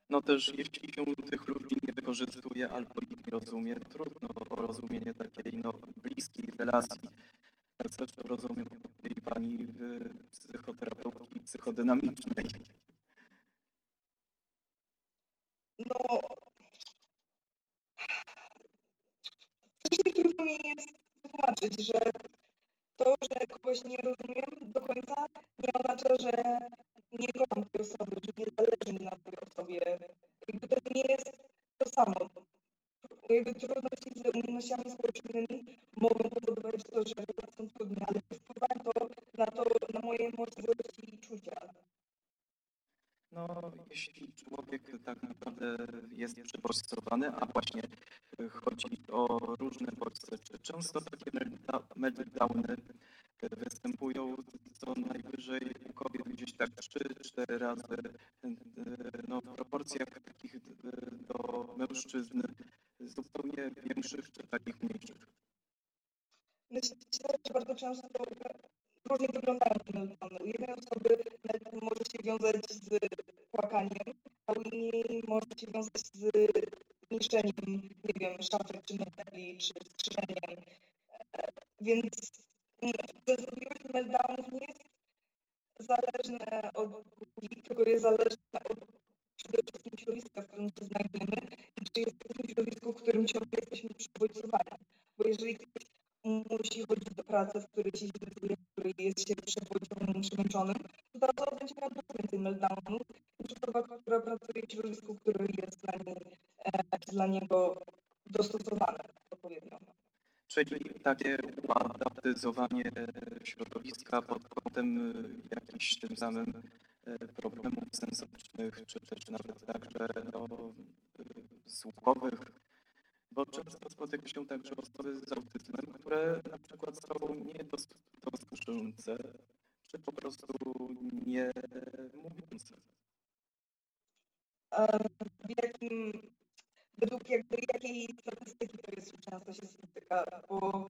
No też jeśli się tych ludzi nie wykorzystuje albo ich nie rozumie, trudno o rozumienie takiej no, bliskiej relacji. Tak zresztą rozumiem tej pani psychoterapeutki psychodynamicznej. No... Coś trudno mi jest wytłumaczyć, że to, że kogoś nie rozumiem do końca, nie oznacza, że nie kocham tej osoby, że nie zależy mi na tej osobie. Jakby to nie jest to samo. Jakby trudności z umiejętnościami społecznymi mogą powodować to, że relacje są trudne, ale wpływa to na to, na moje możliwości i czucia. No, jeśli człowiek tak naprawdę jest przebodźcowany, a właśnie chodzi o różne bodźce, czy często takie meltdowny występują co najwyżej u kobiet gdzieś tak trzy cztery razy no, w proporcjach takich do mężczyzn zupełnie większych czy takich mniejszych. Myślę, że bardzo często różnie wyglądają te meltdowny. U jednej osoby może się wiązać z płakaniem, a u innej może się wiązać z niszczeniem, nie wiem, szafek czy metali, czy skrzyżeniem. Więc zasobliwość meltdownów nie jest zależne od ludzi, tylko jest zależne od przede wszystkim środowiska, w którym się znajdziemy i czy jesteśmy w środowisku, w którym ciągle jesteśmy przewodnicowani. Bo jeżeli ktoś musi chodzić do pracy, w której się decyduje, w której jest się przewodniczonym, przemęczonym, to bardzo będzie miał dużo więcej meltdownów niż osoba, która pracuje w środowisku, które jest dla niej, e, dla niego dostosowane odpowiednio. Czyli takie adaptyzowanie środowiska pod kątem jakichś tym samym problemów sensorycznych, czy też nawet także no, słuchowych, bo często spotyka się także osoby z autyzmem, które na przykład są niedosłyszące, czy po prostu nie mówiące. W jakim Według jakby jakiej statystyki to jest często się spotyka, bo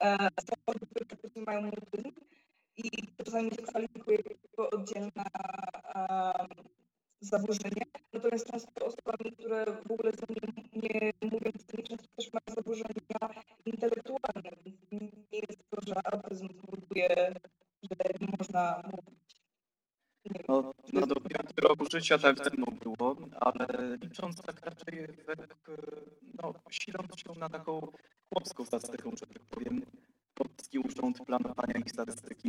e, osoby, które praktycznie mają autyzm i czasami się kwalifikuje jako oddzielne e, zaburzenie, natomiast często osobami, które w ogóle z nimi nie mówią, często też mają zaburzenia intelektualne, więc nie jest to, że autyzm powoduje, że nie można mówić. No, no do piątego roku życia tak ze mną było, ale licząc tak raczej, no, siląc się na taką chłopską statystykę, że tak powiem, Polski Urząd Planowania i Statystyki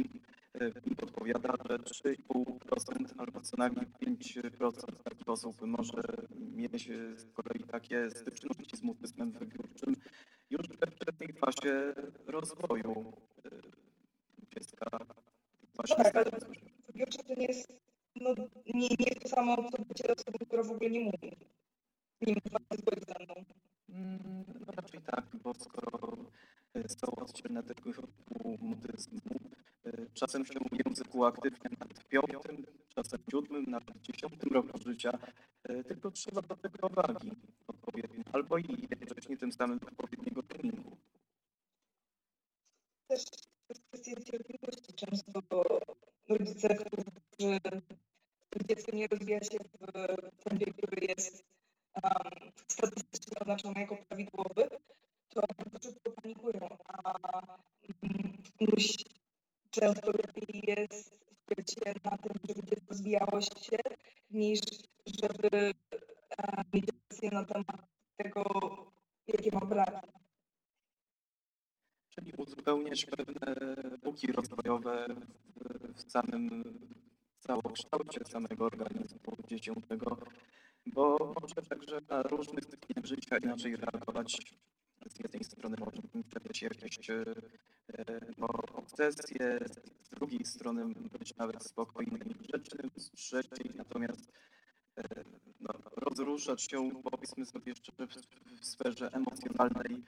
mi podpowiada, że trzy i pół procent albo co najmniej pięć procent takich osób może mieć z kolei takie styczności z autyzmem wybiórczym już we wczesnej fazie rozwoju dziecka. No tak, ale wybiórcze to nie jest, no, nie, nie jest to samo, co bycie osobą, która w ogóle nie mówi. Nie ma zgodzić ze mną. Mm, no raczej tak, bo skoro są odcielne tych mutyzmu, czasem się w języku aktywnie nawet w piątym, czasem w siódmym, nawet w dziesiątym roku życia, tylko trzeba do tego uwagi odpowiedniej, albo i jednocześnie tym samym odpowiedniego treningu. Też kwestia cierpliwości często, bo rodzice, którzy dziecko nie rozwija się w tempie, który jest um, statystycznie oznaczony jako prawidłowy, to bardzo szybko panikują, a musi um, często lepiej jest skupić się na tym, żeby dziecko rozwijało się, niż żeby um, mieć decyzję na temat tego, jakie ma braki. Czyli uzupełniać pewne luki rozwojowe w samym całokształcie samego organizmu dziecięcego, bo może także na różnych stylach życia inaczej reagować. Z jednej strony może pojawić się jakieś no, obsesje, z drugiej strony być nawet spokojnym i grzecznym, z trzeciej natomiast no, rozruszać się, powiedzmy sobie jeszcze w, w sferze emocjonalnej,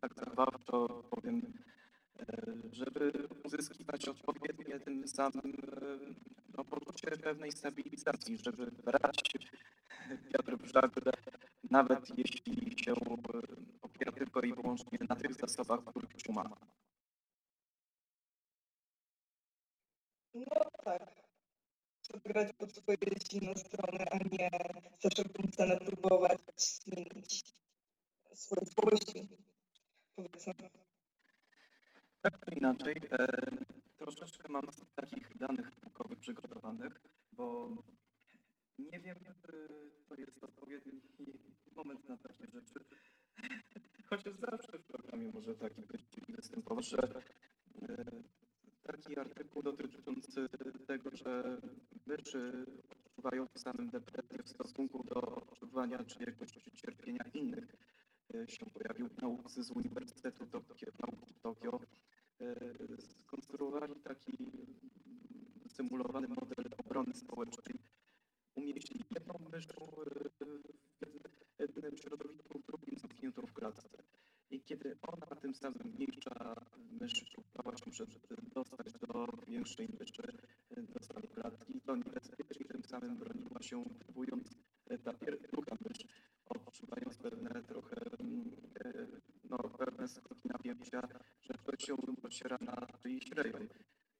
tak zabawczo powiem, żeby uzyskiwać odpowiednie tym samym no, poczucie pewnej stabilizacji, żeby brać wiatr w żagle, nawet jeśli się opiera tylko i wyłącznie na tych zasobach, których już ma. No tak, trzeba grać pod swoje silne strony, a nie za wszelką cenę próbować zmienić swoje słabości, powiedzmy. Tak czy inaczej, e, troszeczkę mam takich danych naukowych przygotowanych, bo nie wiem, czy to jest odpowiedni moment na takie rzeczy, chociaż zawsze w programie może taki być występować, że e, taki artykuł dotyczący tego, że myszy odczuwają w samym depresję w stosunku do odczuwania czy jakiegoś cierpienia innych. Się pojawił naukowcy z Uniwersytetu Nauki Tokio. Skonstruowali taki symulowany model obrony społecznej. Umieścili jedną mysz w jednym środowisku, w drugim zamkniętą w klatce. I kiedy ona tym samym mniejsza mysz próbowała się przedostać do większej myszy, do samej klatki, to niebezpiecznie tym samym broniła się, próbując ta druga mysz, odczuwając pewne trochę, no pewne skoki napięcia, że ktoś się pociera na czyjś rejon.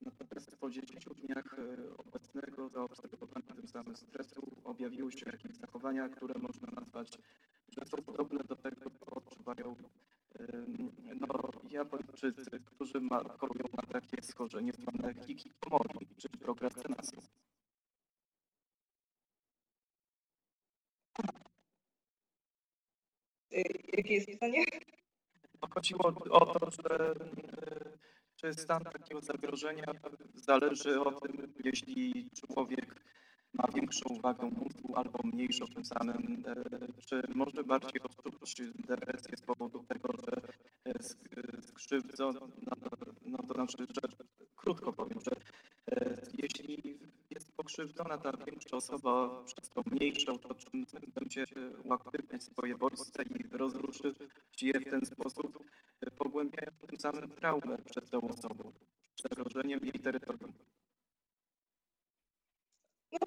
Natomiast po dziesięciu dniach obecnego zaobserwowania tym samym stresu objawiły się jakieś zachowania, które można nazwać, że są podobne do tego, co odczuwają no, Japończycy, którzy ma, chorują na takie schorzenie zwane hikikomori, czyli prokrastynacją. Jakie jest pytanie? Chodziło o to, że czy stan takiego zagrożenia zależy od tym, jeśli człowiek ma większą wagę mózgu albo mniejszą tym samym, czy może bardziej odczuć depresję z powodu tego, że skrzywdzą, no to, no to znaczy, że krótko powiem, że jeśli jest pokrzywdzona ta większa osoba przez tą mniejszą, to czym będzie uaktywniać swoje bodźce i rozruszyć je w ten sposób, pogłębiają tym samym traumę przed tą osobą, zagrożeniem jej terytorium. No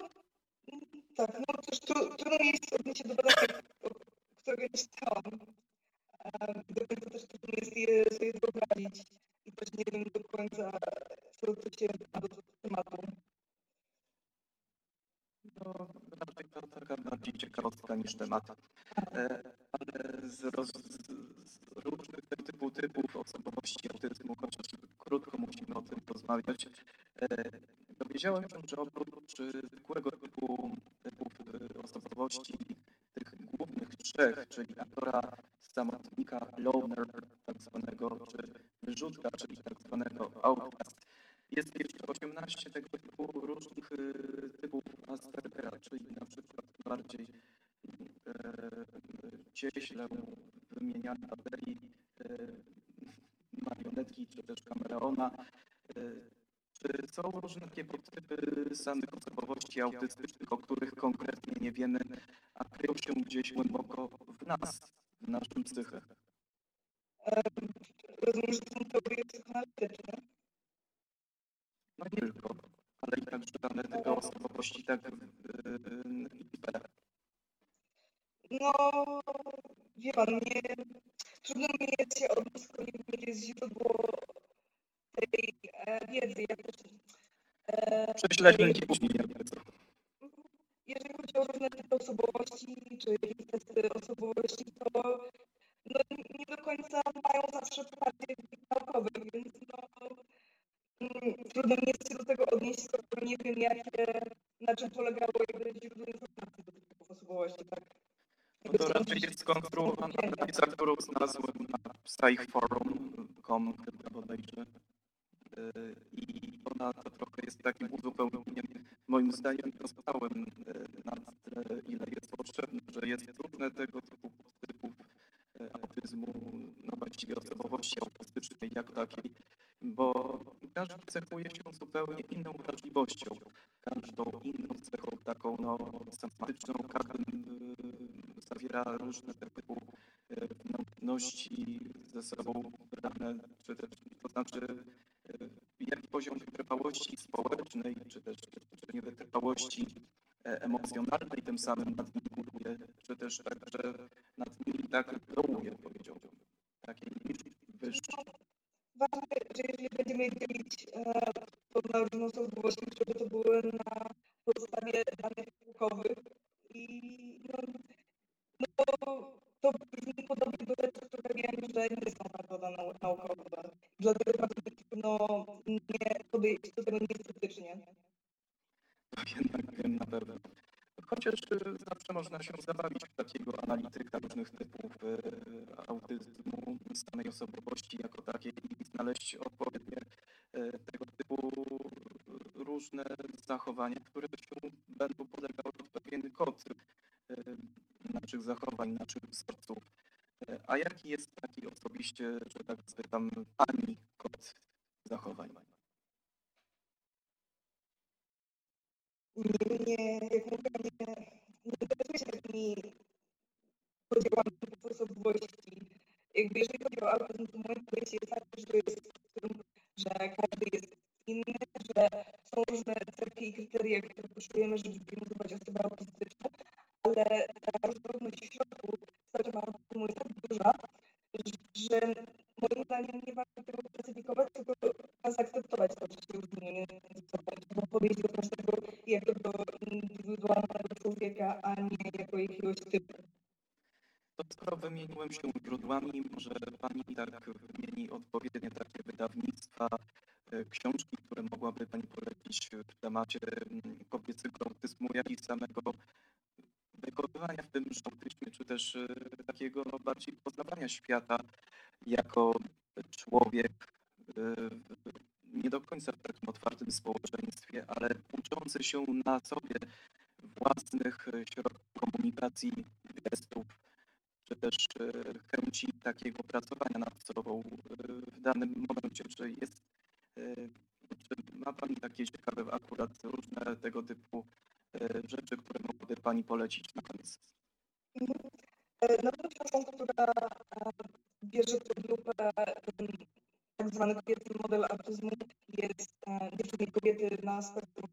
tak, no też trudno jest odnieść się do badania, którego już czytałam. Do końca też trudno jest je sobie wyobrazić i też nie wiem do końca, co to się ma do tematu. No, raczej to taka bardziej ciekawostka niż temat. Ale z, roz, z różnych typu typów osobowości autyzmu, chociaż krótko musimy o tym rozmawiać, dowiedziałem się, że oprócz zwykłego typu typów osobowości, tych głównych trzech, czyli aktora, samotnika, loner, tak zwanego, czy wyrzutka, czyli tak zwanego outcast, jest jeszcze osiemnaście tego typu różnych typów Aspergera, czyli na przykład bardziej cieśle wymieniane baterii, marionetki czy też kameleona. Czy są różne takie podtypy samych osobowości autystycznych, o których konkretnie nie wiemy, a kryją się gdzieś głęboko w nas, w naszym psyche? Rozumiem, że są teorie psychoanalityczne. No nie tylko, ale i także dane tego osobowości tak I P. No, wie pan, nie, trudno mi jest się odnieść, nie jest źródło tej wiedzy. Ja też, e, Prześledźmy cię później. Jeżeli chodzi o różne typy osobowości, czy testy osobowości, to no, nie do końca mają zawsze poparcie naukowe, więc no, trudno mi jest się do tego odnieść, skoro nie wiem, jakie, na czym polegało jakby źródło informacji do tych typów osobowości, tak? No to raczej jest skonstruowana analiza, którą znalazłem na psych forum kropka com chyba bodajże. I ona to trochę jest takim uzupełnieniem, moim zdaniem, dostałem na tyle, ile jest potrzebne, że jest różne tego typu typów autyzmu, no właściwie osobowości autystycznej jak takiej, bo każdy cechuje się zupełnie inną wrażliwością, każdą inną cechą taką no semantyczną, każdy zawiera różne tego typu namiętności ze sobą brane, czy też, to znaczy jaki poziom wytrwałości społecznej, czy też, czy też niewytrwałości emocjonalnej tym samym nad nimi góruje, czy też także nad nimi tak dołuje, powiedziałbym, takiej niż wyższej. Ważne, że jeżeli będziemy dzielić na różne osobowości, żeby to były na podstawie danych naukowych i no, no, to brzmi podobnie do rzeczy, które wiem, że nie są bardzo naukowe. Dlatego bardzo trudno nie podejść do tego niestetycznie. To jednak wiem na pewno. Chociaż zawsze można się zabawić w takiego analityka różnych typów autyzmu, samej osobowości jako takiej i znaleźć odpowiednie tego typu różne zachowania, które się będą podlegały pod pewien kod naszych zachowań, naszych wzorców. A jaki jest taki osobiście, że tak spytam, pani kod zachowań? Nie, nie, jak mówię, nie, nie interesuje się takimi podziałami osobowości. Jakby jeżeli chodzi o autyzm, to moje podejście jest takie, że jest w tym, że każdy jest inny, że są różne cechy i kryteria, które poszujemy, żeby diagnozować osobę autystyczną, ale ta różnorodność w środku stawia autyzmu jest tak duża, że moim zdaniem nie warto tego klasyfikować, tylko zaakceptować to, że się różni między sobą, bo podejść do każdego jako do indywidualnego człowieka, a nie jako jakiegoś typu. To skoro wymieniłem się źródłami, może Pani tak wymieni odpowiednie takie wydawnictwa, książki, które mogłaby Pani polecić w temacie kobiecego autyzmu, jak i samego wychowywania w tym autyzmie, czy też takiego no, bardziej poznawania świata jako człowiek nie do końca w takim otwartym społeczeństwie, ale uczący się na sobie własnych środków komunikacji, gestów, czy też chęci takiego pracowania nad sobą w danym momencie. Czy jest, czy ma Pani takie ciekawe akurat różne tego typu rzeczy, które mogłaby Pani polecić na koniec? No to jest osoba, która bierze pod lupę tak zwany kobiecy model autyzmu, jest dziewczyny i kobiety na spektrum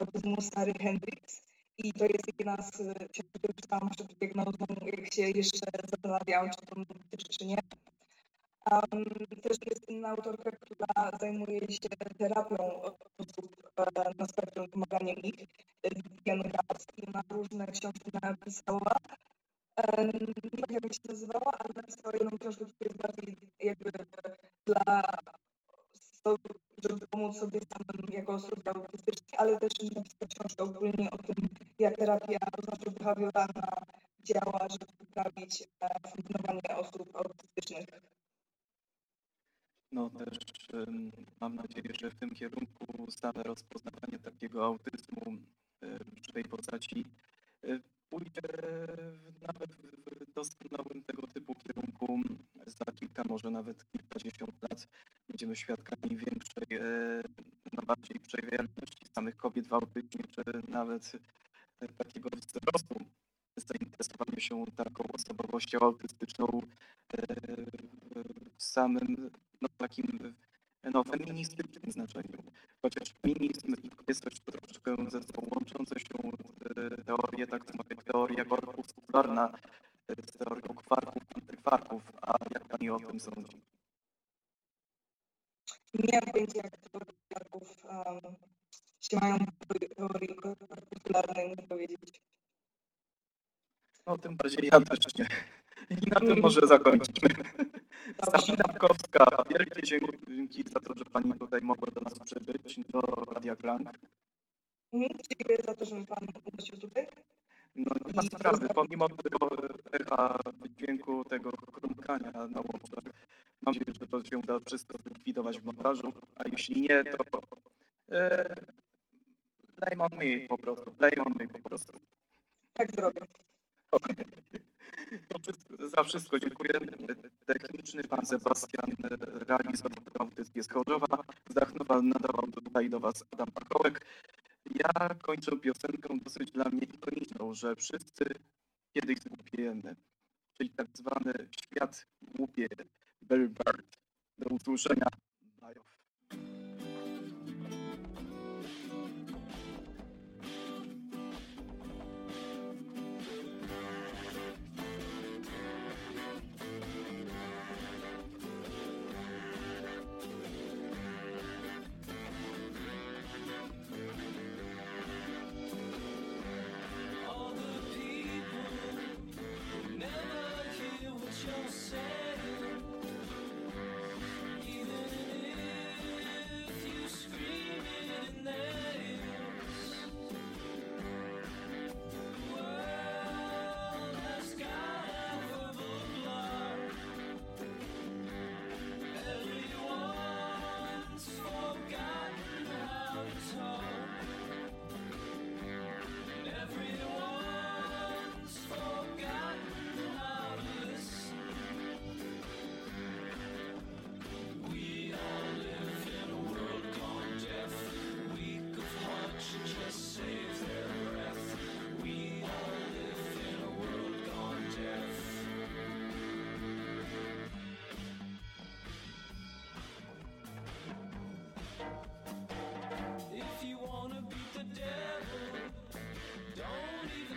autyzmu Sarah Hendrickx. I to jest jedna z książek, które czytałam przed diagnozą, jak się jeszcze zastanawiałam, czy to dotyczy, czy nie. Um, też jest inna autorka, która zajmuje się terapią osób na spektrum, pomaganiem ich, i ma różne książki napisała. Um, nie wiem, jak się nazywała, ale napisała jedną książkę, która jest bardziej jakby dla, żeby pomóc sobie samym jako osobie autystycznej, ale też napisała książkę ogólnie o tym, jak terapia, to znaczy behawioralna, działa, żeby poprawić funkcjonowanie osób autystycznych. No też mam nadzieję, że w tym kierunku stale rozpoznawanie takiego autyzmu w żywej postaci pójdzie nawet w doskonałym tego typu kierunku. Za kilka, może nawet kilkadziesiąt lat będziemy świadkami większej, no bardziej przewijalności samych kobiet w autyzmie, czy nawet takiego wzrostu zainteresowania się taką osobowością autystyczną w samym no, takim no, feministycznym znaczeniu. Chociaż feminizm jest też troszeczkę ze sobą łączące się teorie, tak to mówię, teoria korpus udarna z teorią kwarków, antykwarków, a jak Pani o tym sądzi? Nie wiem, jak teorie kwarków um, się mają w teorii korpus udarnej nie powiedzieć. No tym bardziej ja też nie. I na tym może zakończymy. Sabina Markowska, wielkie dzięki za to, że Pani tutaj mogła do nas przybyć, do Radia Klang. Dziękuję za to, że Pan ugościł tutaj. No nie ma sprawy, pomimo tego echa, dźwięku, tego krumkania na łączach, mam nadzieję, że to się uda wszystko zlikwidować w montażu, a jeśli nie, to e, blame on me po prostu, blame on me po prostu. Tak zrobię. Okay. Za wszystko dziękuję. Techniczny pan Sebastian realizował audycję z Chorzowa. Z Dachnowa nadawał tutaj do Was Adam Pakołek. Ja kończę piosenką dosyć dla mnie ikoniczną, że wszyscy kiedyś głupiejemy, czyli tak zwany świat głupie, billboard. Do usłyszenia. Bye.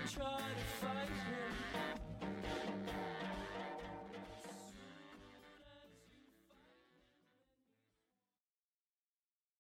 Try to fight her.